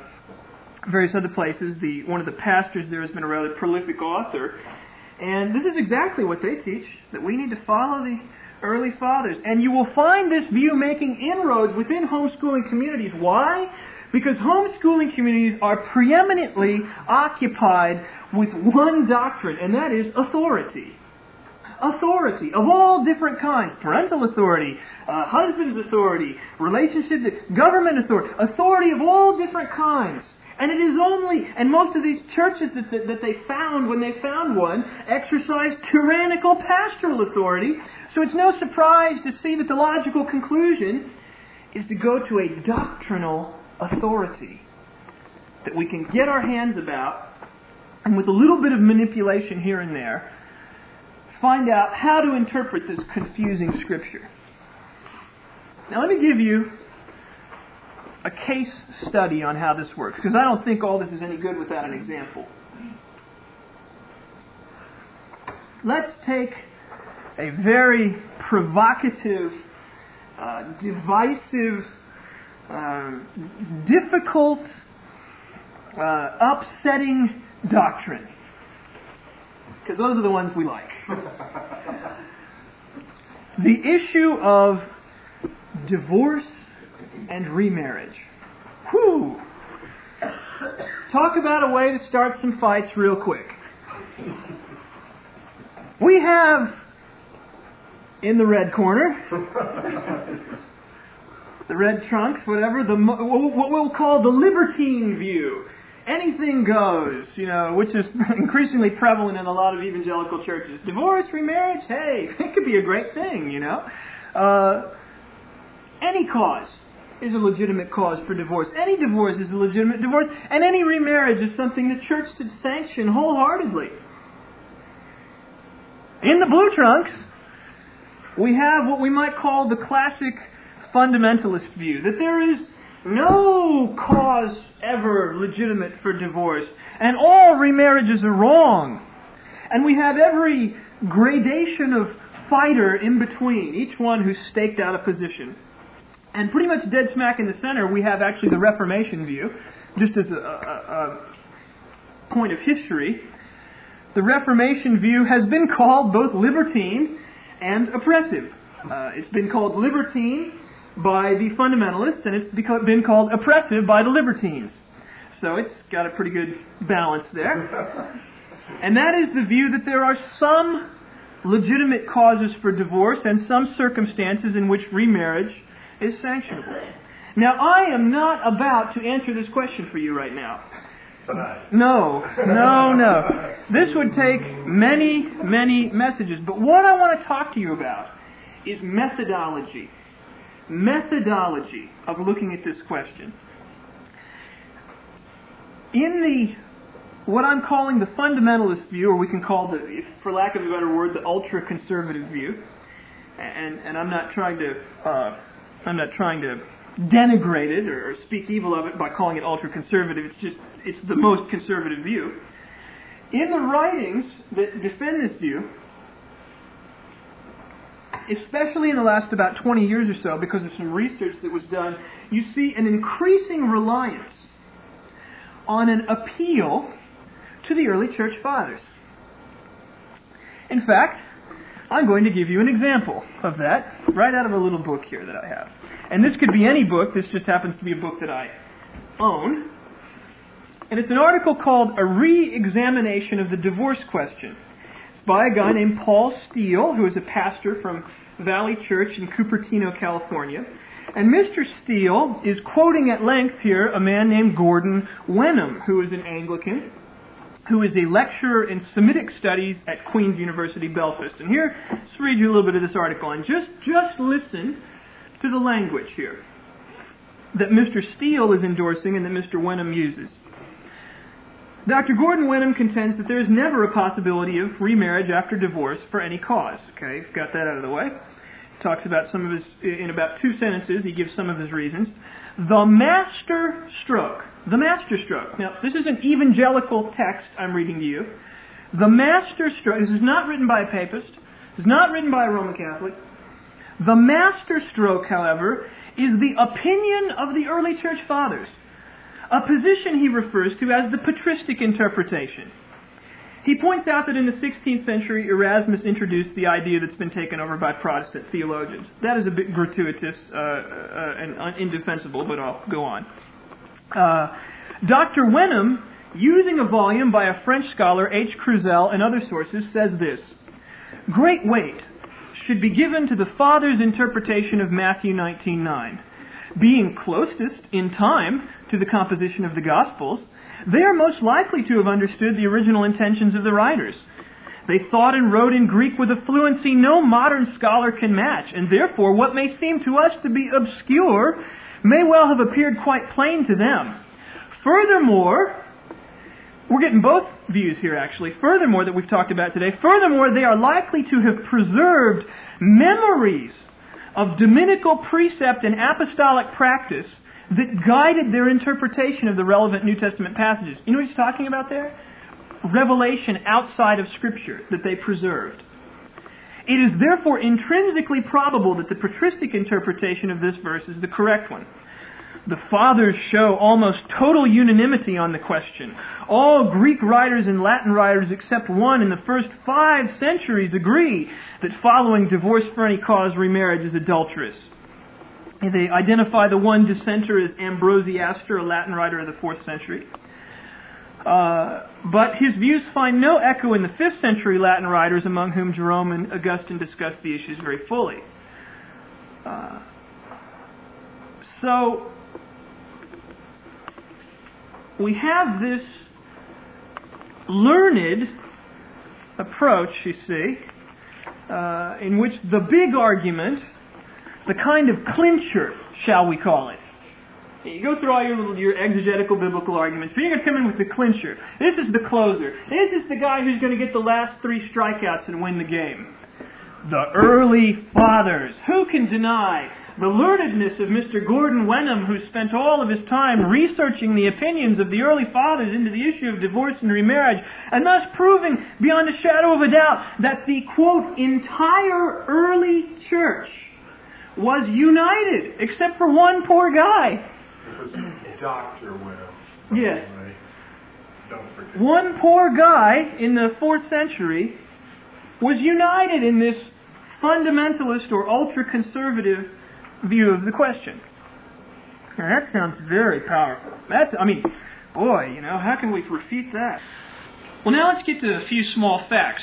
various other places. The one of the pastors there has been a rather prolific author, and this is exactly what they teach, that we need to follow the early fathers. And you will find this view making inroads within homeschooling communities. Why? Because homeschooling communities are preeminently occupied with one doctrine, and that is authority. Authority of all different kinds: parental authority, uh, husband's authority, relationship to government authority, authority of all different kinds. And it is only, and most of these churches that, that, that they found, when they found one, exercised tyrannical pastoral authority. So it's no surprise to see that the logical conclusion is to go to a doctrinal authority that we can get our hands about, and with a little bit of manipulation here and there, find out how to interpret this confusing Scripture. Now let me give you a case study on how this works, because I don't think all this is any good without an example. Let's take a very provocative, uh, divisive, uh, difficult, uh, upsetting doctrine, because those are the ones we like. The issue of divorce and remarriage. Whew! Talk about a way to start some fights real quick. We have in the red corner, the red trunks, whatever, the what we'll call the libertine view. Anything goes, you know, which is increasingly prevalent in a lot of evangelical churches. Divorce, remarriage, hey, it could be a great thing, you know. Uh, any cause is a legitimate cause for divorce. Any divorce is a legitimate divorce. And any remarriage is something the church should sanction wholeheartedly. In the blue trunks, we have what we might call the classic fundamentalist view, that there is no cause ever legitimate for divorce, and all remarriages are wrong. And we have every gradation of fighter in between, each one who staked out a position. And pretty much dead smack in the center, we have actually the Reformation view, just as a, a, a point of history. The Reformation view has been called both libertine and oppressive. Uh, it's been called libertine by the fundamentalists, and it's been called oppressive by the libertines. So it's got a pretty good balance there. And that is the view that there are some legitimate causes for divorce and some circumstances in which remarriage is sanctionable. Now, I am not about to answer this question for you right now. No, no, no. This would take many, many messages. But what I want to talk to you about is methodology. Methodology of looking at this question. In the, what I'm calling the fundamentalist view, or we can call the, for lack of a better word, the ultra-conservative view, and, and I'm not trying to, uh, I'm not trying to denigrate it or speak evil of it by calling it ultra-conservative, it's just, it's the most conservative view. In the writings that defend this view, especially in the last about twenty years or so, because of some research that was done, you see an increasing reliance on an appeal to the early church fathers. In fact, I'm going to give you an example of that right out of a little book here that I have. And this could be any book. This just happens to be a book that I own. And it's an article called A Re-Examination of the Divorce Question. It's by a guy named Paul Steele, who is a pastor from Valley Church in Cupertino, California. And Mister Steele is quoting at length here a man named Gordon Wenham, who is an Anglican, who is a lecturer in Semitic studies at Queen's University, Belfast. And here, let's read you a little bit of this article. And just, just listen to the language here that Mister Steele is endorsing and that Mister Wenham uses. Doctor Gordon Wenham contends that there is never a possibility of remarriage after divorce for any cause. Okay, got that out of the way. He talks about some of his, in about two sentences, he gives some of his reasons. The master stroke, the master stroke. Now, this is an evangelical text I'm reading to you. The master stroke, this is not written by a papist, this is not written by a Roman Catholic. The master stroke, however, is the opinion of the early church fathers, a position he refers to as the patristic interpretation. He points out that in the sixteenth century, Erasmus introduced the idea that's been taken over by Protestant theologians. That is a bit gratuitous uh, uh, and indefensible, but I'll go on. Uh, Doctor Wenham, using a volume by a French scholar, H. Cruzel, and other sources, says this: great weight should be given to the Father's interpretation of Matthew nineteen nine. Being closest in time to the composition of the Gospels, they are most likely to have understood the original intentions of the writers. They thought and wrote in Greek with a fluency no modern scholar can match, and therefore what may seem to us to be obscure may well have appeared quite plain to them. Furthermore, we're getting both views here, actually. Furthermore, that we've talked about today, furthermore, they are likely to have preserved memories of dominical precept and apostolic practice that guided their interpretation of the relevant New Testament passages. You know what he's talking about there? Revelation outside of Scripture that they preserved. It is therefore intrinsically probable that the patristic interpretation of this verse is the correct one. The fathers show almost total unanimity on the question. All Greek writers and Latin writers except one in the first five centuries agree that following divorce for any cause, remarriage is adulterous. They identify the one dissenter as Ambrosiaster, a Latin writer of the fourth century. Uh, but his views find no echo in the fifth century Latin writers, among whom Jerome and Augustine discuss the issues very fully. Uh, so, we have this learned approach, you see, uh, in which the big argument, the kind of clincher, shall we call it, you go through all your, your exegetical biblical arguments, but you're going to come in with the clincher. This is the closer. This is the guy who's going to get the last three strikeouts and win the game. The early fathers. Who can deny the learnedness of Mister Gordon Wenham, who spent all of his time researching the opinions of the early fathers into the issue of divorce and remarriage, and thus proving beyond a shadow of a doubt that the, quote, entire early church was united, except for one poor guy. Doctor Wenham. Yes. Don't forget. One poor guy in the fourth century was united in this fundamentalist or ultra-conservative view of the question. Now, that sounds very powerful. That's, I mean, boy, you know, how can we refute that? Well, now let's get to a few small facts,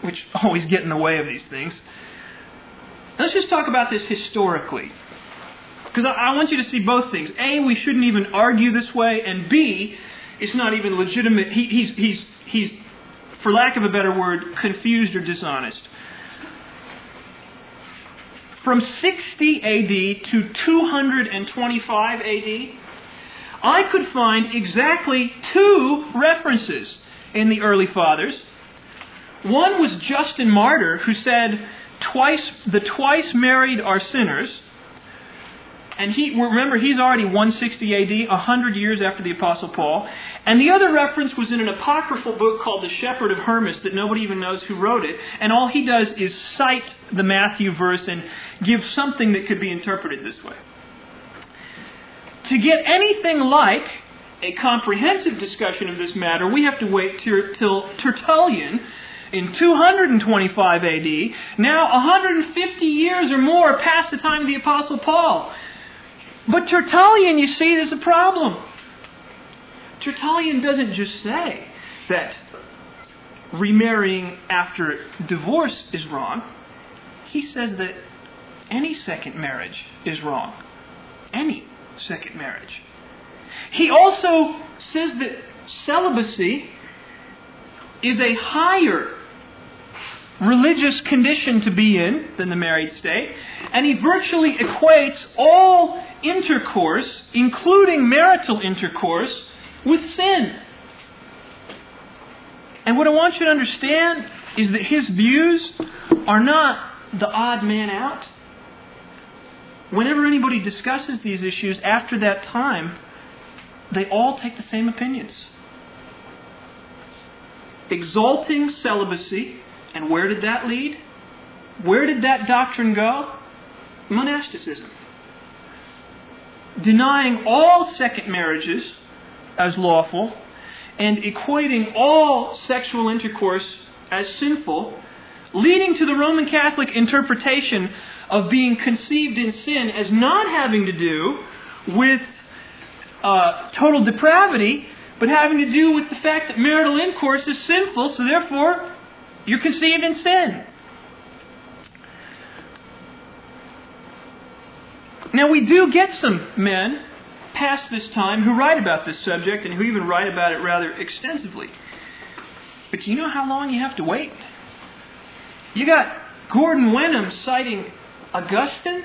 which always get in the way of these things. Let's just talk about this historically. Because I want you to see both things. A, we shouldn't even argue this way, and B, it's not even legitimate. He, he's, he's, he's, for lack of a better word, confused or dishonest. From sixty A D to two twenty-five A D, I could find exactly two references in the early fathers. One was Justin Martyr, who said, "Twice the twice married are sinners." And he, remember, he's already one sixty A D, one hundred years after the Apostle Paul. And the other reference was in an apocryphal book called The Shepherd of Hermas that nobody even knows who wrote it. And all he does is cite the Matthew verse and give something that could be interpreted this way. To get anything like a comprehensive discussion of this matter, we have to wait till, till Tertullian in two twenty-five A D, now one hundred fifty years or more past the time of the Apostle Paul. But Tertullian, you see, there's a problem. Tertullian doesn't just say that remarrying after divorce is wrong. He says that any second marriage is wrong. Any second marriage. He also says that celibacy is a higher religious condition to be in than the married state, and he virtually equates all intercourse, including marital intercourse, with sin. And what I want you to understand is that his views are not the odd man out. Whenever anybody discusses these issues after that time, they all take the same opinions. Exalting celibacy. And where did that lead? Where did that doctrine go? Monasticism. Denying all second marriages as lawful and equating all sexual intercourse as sinful, leading to the Roman Catholic interpretation of being conceived in sin as not having to do with uh, total depravity, but having to do with the fact that marital intercourse is sinful, so therefore you're conceived in sin. Now, we do get some men past this time who write about this subject and who even write about it rather extensively. But do you know how long you have to wait? You got Gordon Wenham citing Augustine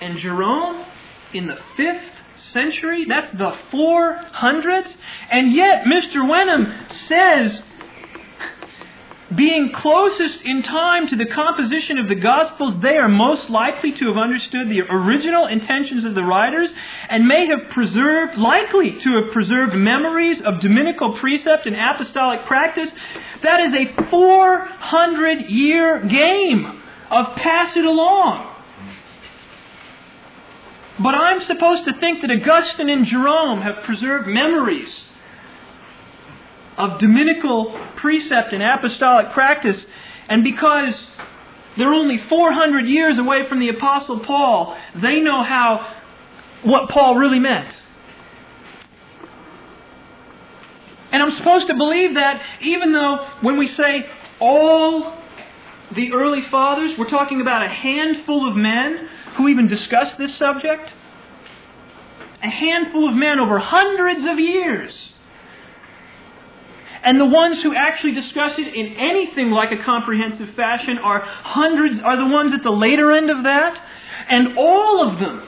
and Jerome in the fifth century. That's the four hundreds. And yet, Mister Wenham says being closest in time to the composition of the Gospels, they are most likely to have understood the original intentions of the writers and may have preserved, likely to have preserved memories of dominical precept and apostolic practice. That is a four hundred year game of pass it along. But I'm supposed to think that Augustine and Jerome have preserved memories of dominical precept and apostolic practice, and because they're only four hundred years away from the Apostle Paul, they know how what Paul really meant. And I'm supposed to believe that, even though when we say all the early fathers, we're talking about a handful of men who even discussed this subject. A handful of men over hundreds of years. And the ones who actually discuss it in anything like a comprehensive fashion are hundreds, are the ones at the later end of that. And all of them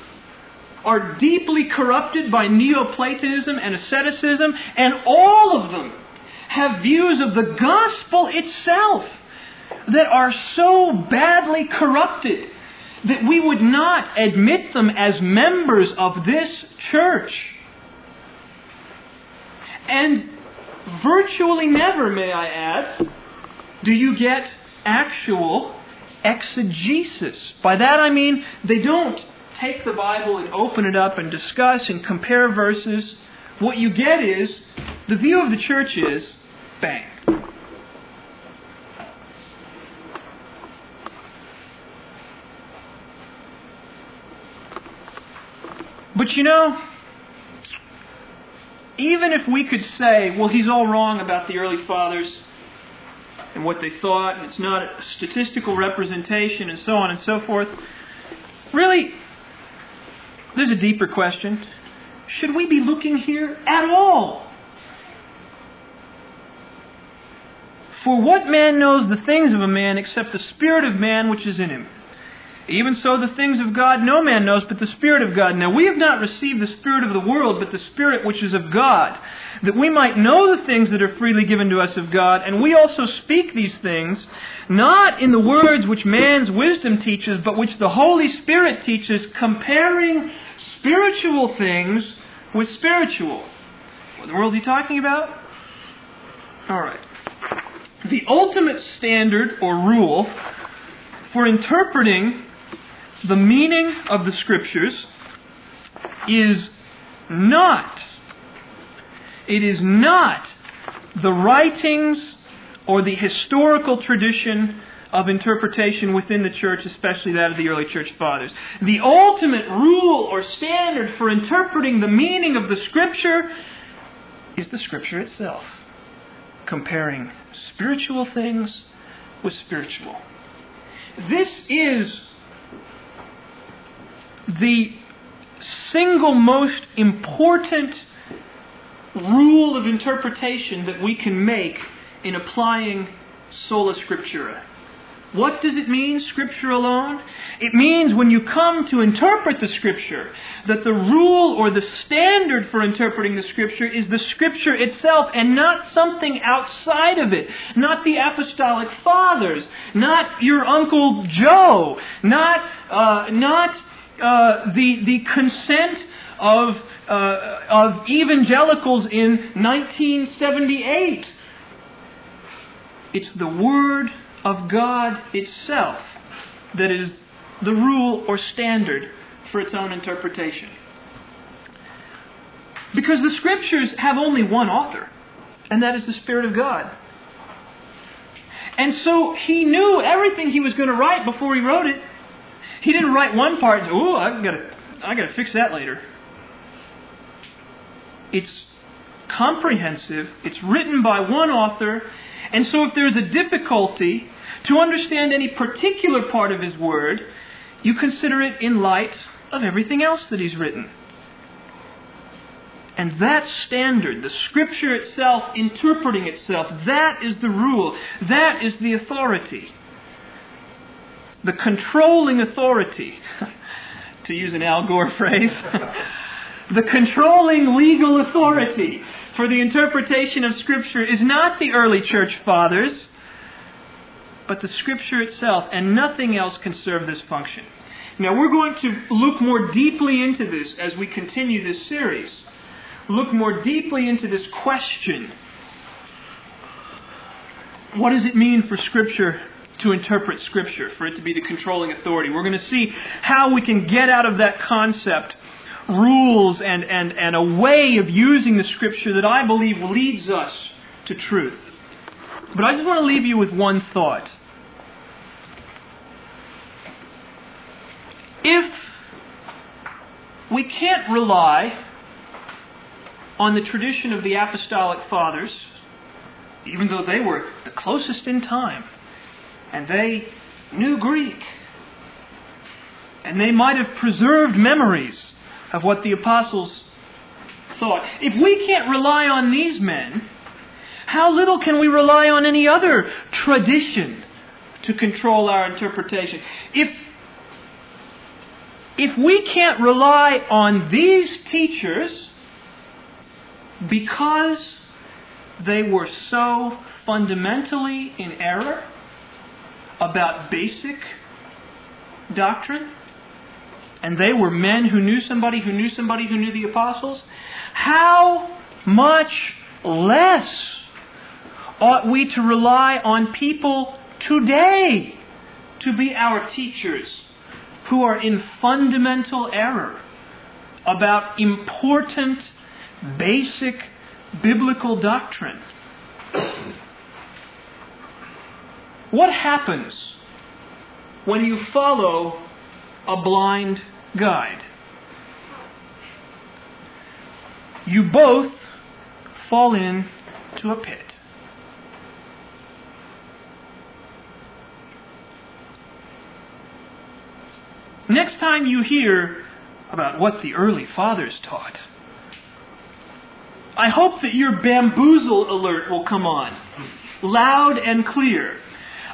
are deeply corrupted by Neoplatonism and asceticism, and all of them have views of the gospel itself that are so badly corrupted that we would not admit them as members of this church. And virtually never, may I add, do you get actual exegesis. By that I mean they don't take the Bible and open it up and discuss and compare verses. What you get is, the view of the church is, bang. But you know, even if we could say, well, he's all wrong about the early fathers and what they thought, and it's not a statistical representation and so on and so forth, really, there's a deeper question. Should we be looking here at all? For what man knows the things of a man except the spirit of man which is in him? Even so, the things of God no man knows but the Spirit of God. Now, we have not received the Spirit of the world, but the Spirit which is of God, that we might know the things that are freely given to us of God. And we also speak these things, not in the words which man's wisdom teaches, but which the Holy Spirit teaches, comparing spiritual things with spiritual. What in the world is he talking about? All right. The ultimate standard or rule for interpreting the meaning of the Scriptures is not, it is not the writings or the historical tradition of interpretation within the church, especially that of the early church fathers. The ultimate rule or standard for interpreting the meaning of the Scripture is the Scripture itself, comparing spiritual things with spiritual. This is the single most important rule of interpretation that we can make in applying sola scriptura. What does it mean, Scripture alone? It means when you come to interpret the Scripture, that the rule or the standard for interpreting the Scripture is the Scripture itself and not something outside of it. Not the Apostolic Fathers, not your Uncle Joe, not uh, not uh, the the consent of uh, of evangelicals in nineteen seventy-eight. It's the Word of God itself that is the rule or standard for its own interpretation. Because the Scriptures have only one author, and that is the Spirit of God. And so he knew everything he was going to write before he wrote it. He didn't write one part and say, oh, I've got to, I've got to fix that later. It's comprehensive, it's written by one author, and so if there's a difficulty to understand any particular part of his word, you consider it in light of everything else that he's written. And that standard, the Scripture itself interpreting itself, that is the rule, that is the authority, the controlling authority, to use an Al Gore phrase, the controlling legal authority for the interpretation of Scripture is not the early church fathers, but the Scripture itself, and nothing else can serve this function. Now, we're going to look more deeply into this as we continue this series. Look more deeply into this question. What does it mean for Scripture to interpret Scripture, for it to be the controlling authority? We're going to see how we can get out of that concept rules and, and, and a way of using the Scripture that I believe leads us to truth. But I just want to leave you with one thought. If we can't rely on the tradition of the Apostolic Fathers, even though they were the closest in time, and they knew Greek, and they might have preserved memories of what the apostles thought. If we can't rely on these men, how little can we rely on any other tradition to control our interpretation? If, if we can't rely on these teachers because they were so fundamentally in error about basic doctrine, and they were men who knew somebody who knew somebody who knew the apostles, how much less ought we to rely on people today to be our teachers who are in fundamental error about important, basic, biblical doctrine? What happens when you follow a blind guide? You both fall into a pit. Next time you hear about what the early fathers taught, I hope that your bamboozle alert will come on, loud and clear.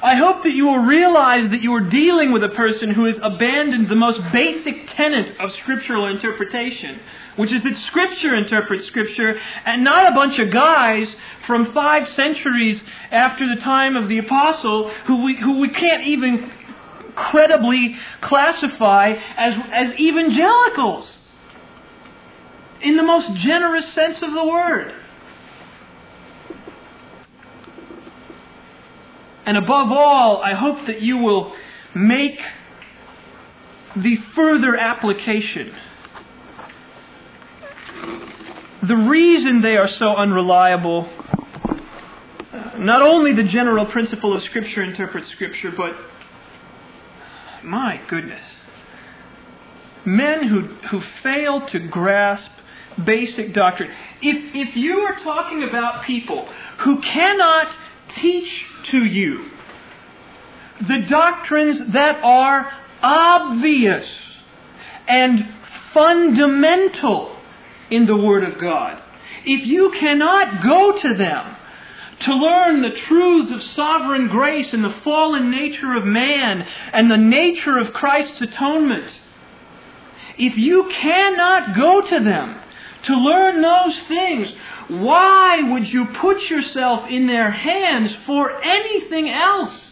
I hope that you will realize that you are dealing with a person who has abandoned the most basic tenet of scriptural interpretation, which is that Scripture interprets Scripture, and not a bunch of guys from five centuries after the time of the apostle who we, who we can't even credibly classify as, as evangelicals, in the most generous sense of the word. And above all, I hope that you will make the further application. The reason they are so unreliable, not only the general principle of Scripture interprets Scripture, but, my goodness, men who, who fail to grasp basic doctrine. If, if you are talking about people who cannot teach to you the doctrines that are obvious and fundamental in the Word of God, if you cannot go to them to learn the truths of sovereign grace and the fallen nature of man and the nature of Christ's atonement, if you cannot go to them to learn those things, why would you put yourself in their hands for anything else?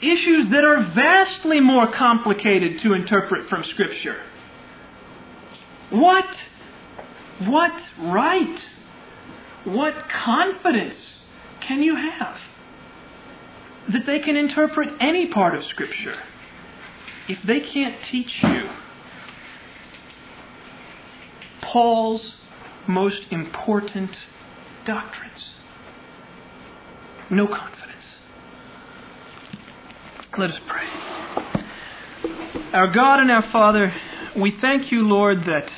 Issues that are vastly more complicated to interpret from Scripture. What, what right, what confidence can you have that they can interpret any part of Scripture if they can't teach you Paul's most important doctrines? No confidence. Let us pray. Our God and our Father, we thank you, Lord, that,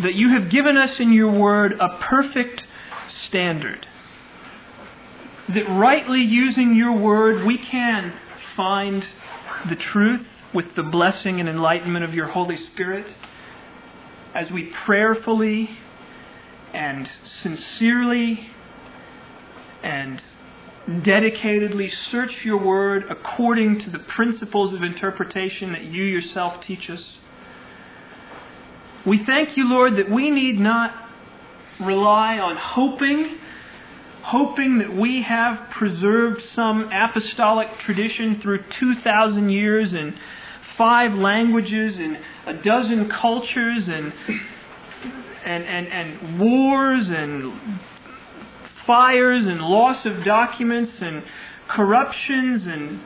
that you have given us in your word a perfect standard, that rightly using your word we can find the truth with the blessing and enlightenment of your Holy Spirit, as we prayerfully and sincerely and dedicatedly search your word according to the principles of interpretation that you yourself teach us. We thank you, Lord, that we need not rely on hoping, hoping that we have preserved some apostolic tradition through two thousand years and five languages and a dozen cultures and, and and and wars and fires and loss of documents and corruptions and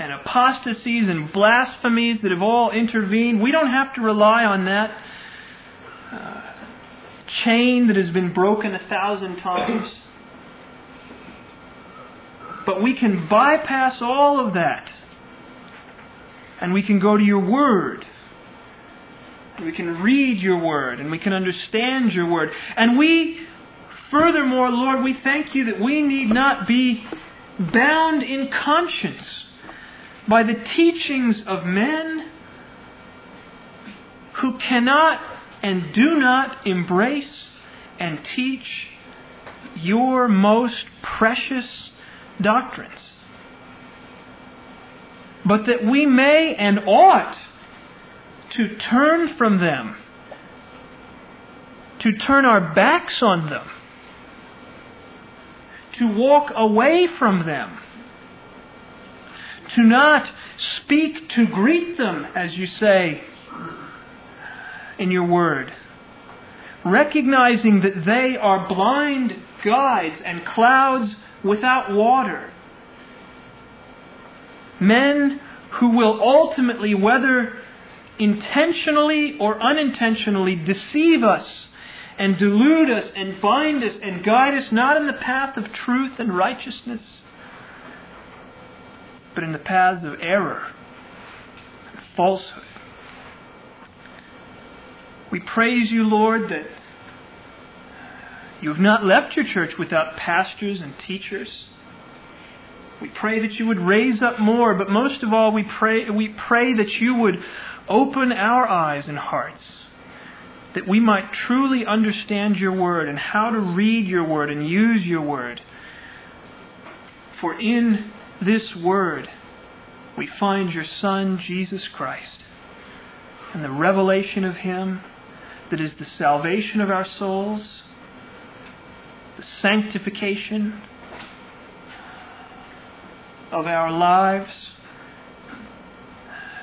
and apostasies and blasphemies that have all intervened. We don't have to rely on that uh, chain that has been broken a thousand times. But we can bypass all of that, and we can go to your word We can read your word and we can understand your word. And we, furthermore, Lord, we thank you that we need not be bound in conscience by the teachings of men who cannot and do not embrace and teach your most precious doctrines, but that we may and ought to turn from them, to turn our backs on them, to walk away from them, to not speak to greet them, as you say in your word, recognizing that they are blind guides and clouds without water, men who will ultimately, whether intentionally or unintentionally, deceive us and delude us and bind us and guide us not in the path of truth and righteousness, but in the paths of error and falsehood. We praise you, Lord, that you have not left your church without pastors and teachers. We pray that you would raise up more, but most of all, we pray we pray that you would open our eyes and hearts, that we might truly understand your word and how to read your word and use your word. For in this word, we find your Son, Jesus Christ, and the revelation of him that is the salvation of our souls, the sanctification of our lives,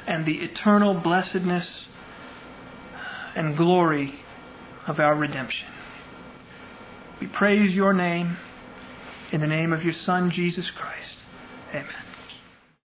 and the eternal blessedness and glory of our redemption. We praise your name in the name of your Son, Jesus Christ. Amen.